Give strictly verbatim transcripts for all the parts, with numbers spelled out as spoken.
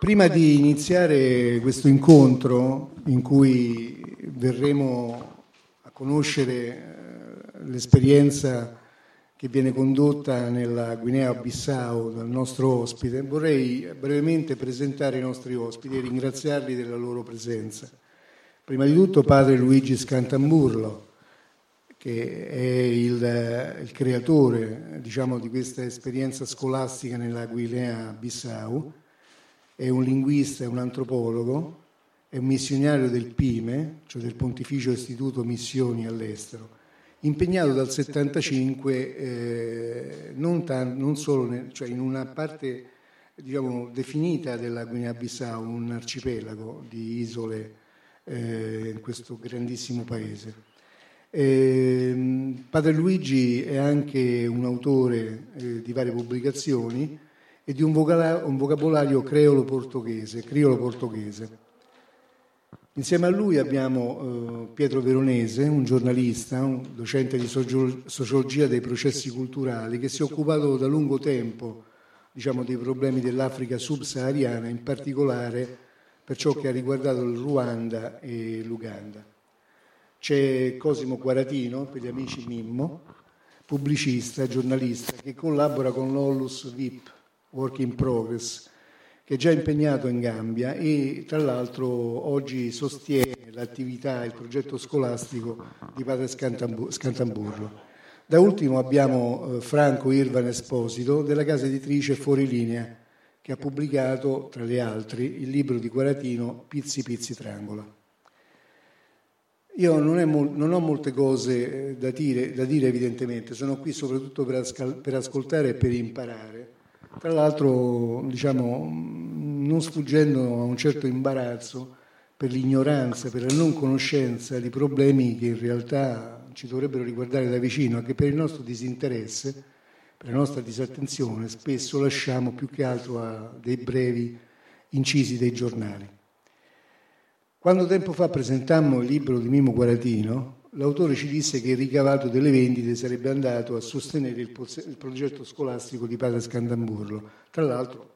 Prima di iniziare questo incontro in cui verremo a conoscere l'esperienza che viene condotta nella Guinea-Bissau dal nostro ospite, vorrei brevemente presentare i nostri ospiti e ringraziarli della loro presenza. Prima di tutto padre Luigi Scantamburlo, che è il, il creatore, diciamo, di questa esperienza scolastica nella Guinea-Bissau, è un linguista, è un antropologo, è un missionario del PIME, cioè del Pontificio Istituto Missioni all'Estero, impegnato dal settantacinque eh, non, tan- non solo nel, cioè in una parte, diciamo, definita della Guinea-Bissau, un arcipelago di isole eh, in questo grandissimo paese. Eh, padre Luigi è anche un autore eh, di varie pubblicazioni e di un, vocala- un vocabolario creolo-portoghese, criolo-portoghese. Insieme a lui abbiamo eh, Pietro Veronese, un giornalista, un docente di socio- sociologia dei processi culturali, che si è occupato da lungo tempo, diciamo, dei problemi dell'Africa subsahariana, in particolare per ciò che ha riguardato il Ruanda e l'Uganda. C'è Cosimo Quaratino, per gli amici Mimmo, pubblicista, giornalista, che collabora con Lollus Vip Work in progress, che è già impegnato in Gambia e tra l'altro oggi sostiene l'attività e il progetto scolastico di padre Scantamburlo. Da ultimo abbiamo Franco Irvan Esposito della casa editrice Fuorilinea, che ha pubblicato, tra gli altri, il libro di Quaratino Pizzi Pizzi Triangola. Io non, è, non ho molte cose da dire, da dire evidentemente, sono qui soprattutto per, ascal, per ascoltare e per imparare. Tra l'altro, diciamo, non sfuggendo a un certo imbarazzo per l'ignoranza, per la non conoscenza di problemi che in realtà ci dovrebbero riguardare da vicino e che per il nostro disinteresse, per la nostra disattenzione, spesso lasciamo più che altro a dei brevi incisi dei giornali. Quando tempo fa presentammo il libro di Mimmo Quaratino, l'autore ci disse che il ricavato delle vendite sarebbe andato a sostenere il, poz- il progetto scolastico di padre Scantamburlo. Tra l'altro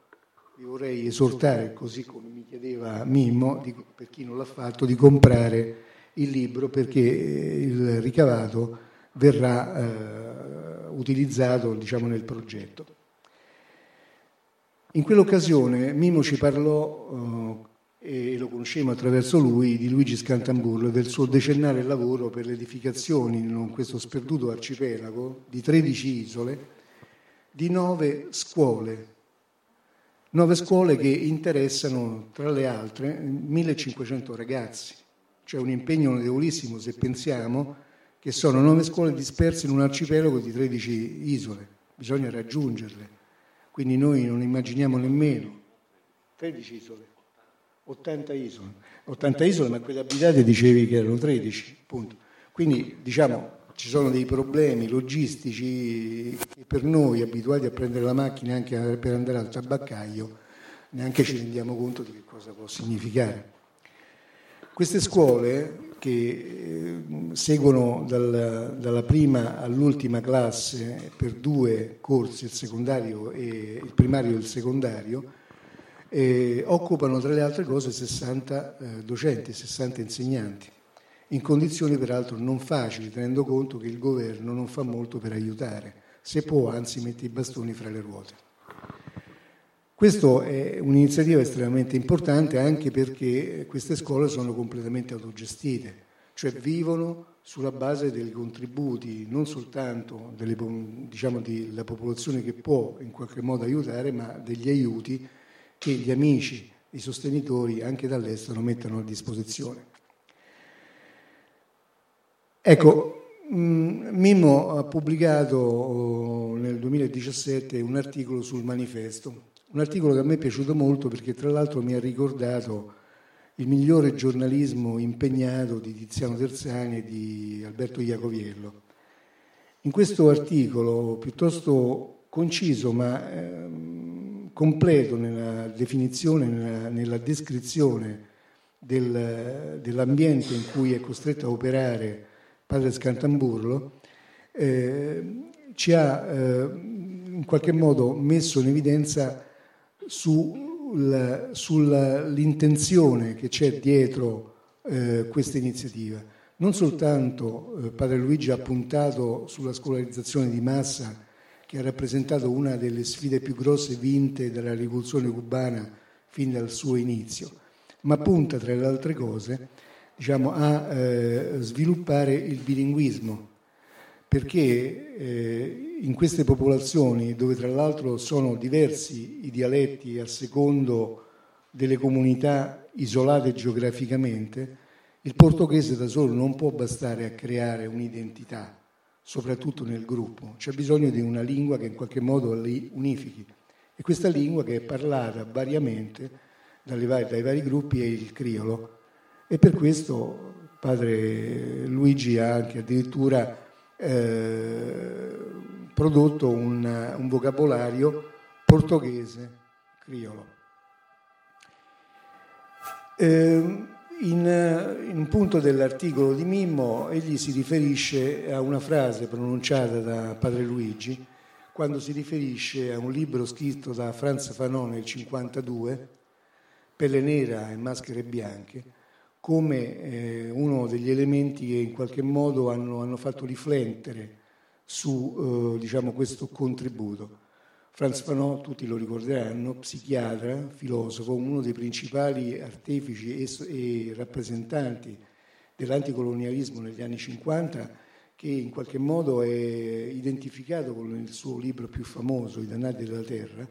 vi vorrei esortare, così come mi chiedeva Mimmo, di, per chi non l'ha fatto, di comprare il libro, perché il ricavato verrà eh, utilizzato, diciamo, nel progetto. In quell'occasione Mimmo ci parlò... Eh, e lo conoscevamo attraverso lui, di Luigi Scantamburlo e del suo decennale lavoro per le edificazioni in questo sperduto arcipelago di tredici isole, di nove scuole, nove scuole che interessano, tra le altre, millecinquecento ragazzi, cioè un impegno notevolissimo se pensiamo che sono nove scuole disperse in un arcipelago di tredici isole, bisogna raggiungerle, quindi noi non immaginiamo nemmeno tredici isole. ottanta isole, ottanta isole, ma quelle abitate dicevi che erano tredici, punto. Quindi, diciamo, ci sono dei problemi logistici che per noi, abituati a prendere la macchina anche per andare al tabaccaio, neanche ci rendiamo conto di che cosa può significare. Queste scuole, che seguono dal, dalla prima all'ultima classe per due corsi, il secondario e il primario e il secondario, Eh, occupano tra le altre cose sessanta eh, docenti, sessanta insegnanti, in condizioni peraltro non facili, tenendo conto che il governo non fa molto per aiutare, se può anzi mette i bastoni fra le ruote. Questa è un'iniziativa estremamente importante anche perché queste scuole sono completamente autogestite, cioè vivono sulla base dei contributi non soltanto delle, diciamo, della popolazione che può in qualche modo aiutare, ma degli aiuti che gli amici, i sostenitori anche dall'estero mettono a disposizione. Ecco, Mimmo ha pubblicato nel duemiladiciassette un articolo sul manifesto, un articolo che a me è piaciuto molto perché tra l'altro mi ha ricordato il migliore giornalismo impegnato di Tiziano Terzani e di Alberto Iacoviello. In questo articolo, piuttosto conciso ma... Ehm, completo nella definizione, nella, nella descrizione del, dell'ambiente in cui è costretto a operare padre Scantamburlo, eh, ci ha eh, in qualche modo messo in evidenza su sul, sull'intenzione che c'è dietro eh, questa iniziativa. Non soltanto eh, padre Luigi ha puntato sulla scolarizzazione di massa, che ha rappresentato una delle sfide più grosse vinte dalla rivoluzione cubana fin dal suo inizio, ma punta tra le altre cose diciamo, a eh, sviluppare il bilinguismo, perché eh, in queste popolazioni, dove tra l'altro sono diversi i dialetti a secondo delle comunità isolate geograficamente, il portoghese da solo non può bastare a creare un'identità, soprattutto nel gruppo. C'è bisogno di una lingua che in qualche modo li unifichi, e questa lingua che è parlata variamente dalle varie, dai vari gruppi è il criolo, e per questo padre Luigi ha anche addirittura eh, prodotto un, un vocabolario portoghese criolo. Eh, In, in un punto dell'articolo di Mimmo egli si riferisce a una frase pronunciata da padre Luigi quando si riferisce a un libro scritto da Frantz Fanon nel cinquantadue, Pelle nera e maschere bianche, come eh, uno degli elementi che in qualche modo hanno, hanno fatto riflettere su eh, diciamo questo contributo. Frantz Fanon, tutti lo ricorderanno, psichiatra, filosofo, uno dei principali artefici e rappresentanti dell'anticolonialismo negli anni cinquanta, che in qualche modo è identificato con il suo libro più famoso, I dannati della terra,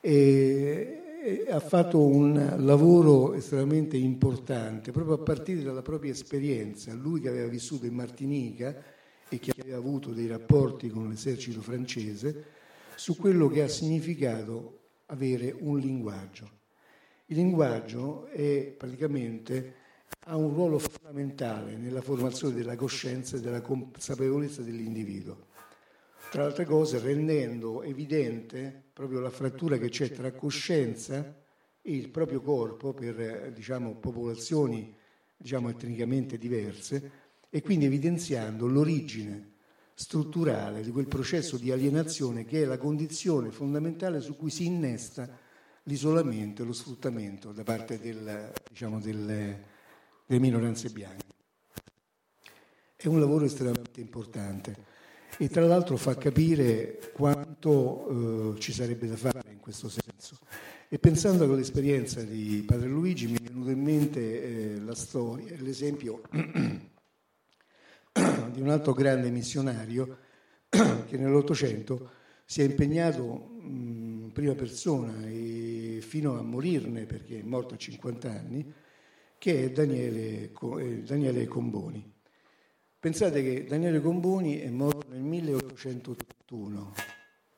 e ha fatto un lavoro estremamente importante, proprio a partire dalla propria esperienza. Lui che aveva vissuto in Martinica e che aveva avuto dei rapporti con l'esercito francese, su quello che ha significato avere un linguaggio. Il linguaggio è praticamente ha un ruolo fondamentale nella formazione della coscienza e della consapevolezza dell'individuo, tra le altre cose rendendo evidente proprio la frattura che c'è tra coscienza e il proprio corpo per diciamo, popolazioni diciamo, etnicamente diverse, e quindi evidenziando l'origine strutturale di quel processo di alienazione che è la condizione fondamentale su cui si innesta l'isolamento e lo sfruttamento da parte del, diciamo, del, delle minoranze bianche. È un lavoro estremamente importante e tra l'altro fa capire quanto eh, ci sarebbe da fare in questo senso. E pensando all'esperienza di padre Luigi mi è venuto in mente eh, la storia, l'esempio di un altro grande missionario che nell'Ottocento si è impegnato in prima persona e fino a morirne, perché è morto a cinquanta anni, che è Daniele, Daniele Comboni. Pensate che Daniele Comboni è morto nel milleottocentottantuno,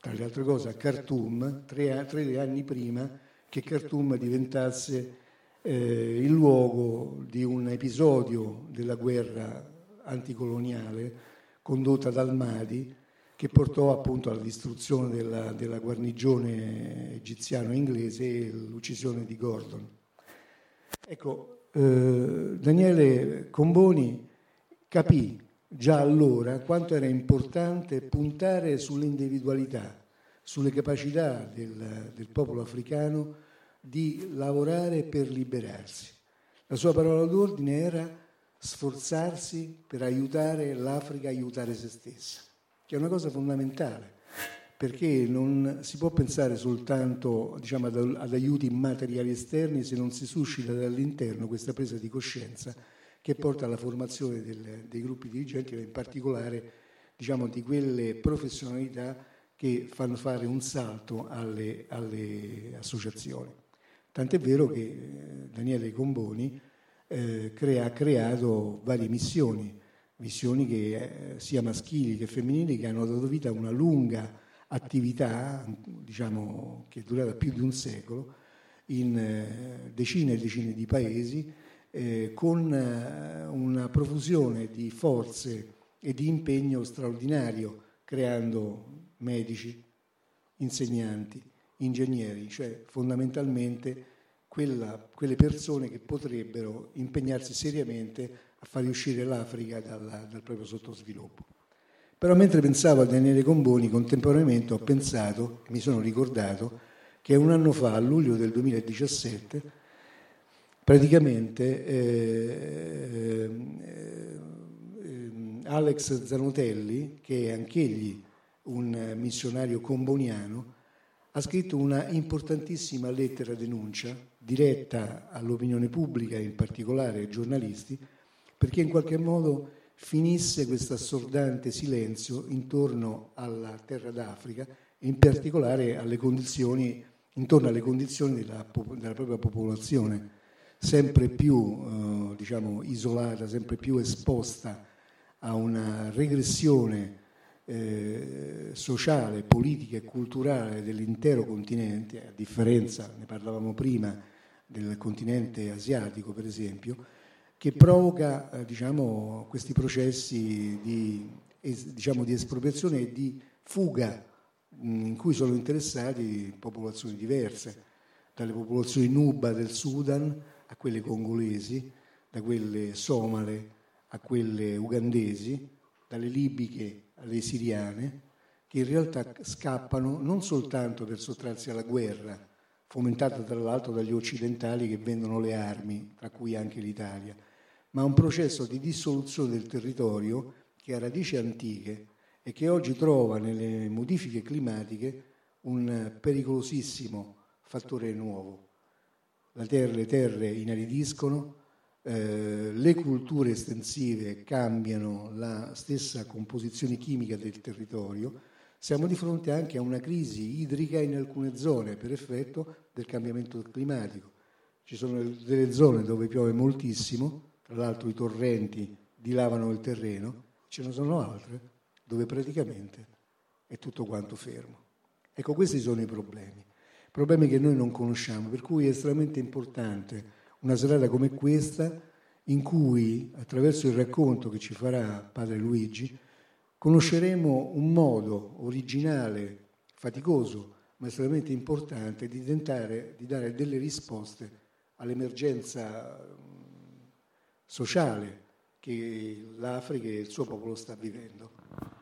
tra le altre cose a Khartoum, tre, tre anni prima che Khartoum diventasse eh, il luogo di un episodio della guerra anticoloniale condotta dal Mahdi, che portò appunto alla distruzione della, della guarnigione egiziano-inglese e l'uccisione di Gordon. Ecco, eh, Daniele Comboni capì già allora quanto era importante puntare sull'individualità, sulle capacità del, del popolo africano di lavorare per liberarsi. La sua parola d'ordine era sforzarsi per aiutare l'Africa a aiutare se stessa, che è una cosa fondamentale, perché non si può pensare soltanto diciamo, ad, ad aiuti materiali esterni se non si suscita dall'interno questa presa di coscienza che porta alla formazione del, dei gruppi dirigenti, ma in particolare diciamo, di quelle professionalità che fanno fare un salto alle, alle associazioni. Tant'è vero che Daniele Comboni Eh, crea, ha creato varie missioni, missioni che eh, sia maschili che femminili, che hanno dato vita a una lunga attività, diciamo che è durata più di un secolo, in eh, decine e decine di paesi, eh, con eh, una profusione di forze e di impegno straordinario, creando medici, insegnanti, ingegneri, cioè fondamentalmente Quella, quelle persone che potrebbero impegnarsi seriamente a far uscire l'Africa dal, dal proprio sottosviluppo. Però mentre pensavo a Daniele Comboni, contemporaneamente ho pensato, mi sono ricordato, che un anno fa, a luglio del duemiladiciassette, praticamente eh, eh, eh, Alex Zanotelli, che è anch'egli un missionario comboniano, ha scritto una importantissima lettera denuncia diretta all'opinione pubblica, in particolare ai giornalisti, perché in qualche modo finisse questo assordante silenzio intorno alla terra d'Africa, in particolare alle condizioni, intorno alle condizioni della, della propria popolazione, sempre più eh, diciamo, isolata, sempre più esposta a una regressione eh, sociale, politica e culturale dell'intero continente, a differenza, ne parlavamo prima, del continente asiatico, per esempio, che provoca eh, diciamo, questi processi di, es, diciamo, di espropriazione e di fuga in cui sono interessati popolazioni diverse, dalle popolazioni nuba del Sudan a quelle congolesi, da quelle somale a quelle ugandesi, dalle libiche alle siriane, che in realtà scappano non soltanto per sottrarsi alla guerra, fomentata tra l'altro dagli occidentali che vendono le armi, tra cui anche l'Italia, ma un processo di dissoluzione del territorio che ha radici antiche e che oggi trova nelle modifiche climatiche un pericolosissimo fattore nuovo. La terra, le terre inaridiscono, eh, le culture estensive cambiano la stessa composizione chimica del territorio, siamo di fronte anche a una crisi idrica in alcune zone per effetto del cambiamento climatico. Ci sono delle zone dove piove moltissimo, tra l'altro i torrenti dilavano il terreno, ce ne sono altre dove praticamente è tutto quanto fermo. Ecco, questi sono i problemi, problemi che noi non conosciamo, per cui è estremamente importante una serata come questa in cui, attraverso il racconto che ci farà padre Luigi, conosceremo un modo originale, faticoso, ma estremamente importante di tentare di dare delle risposte all'emergenza sociale che l'Africa e il suo popolo sta vivendo.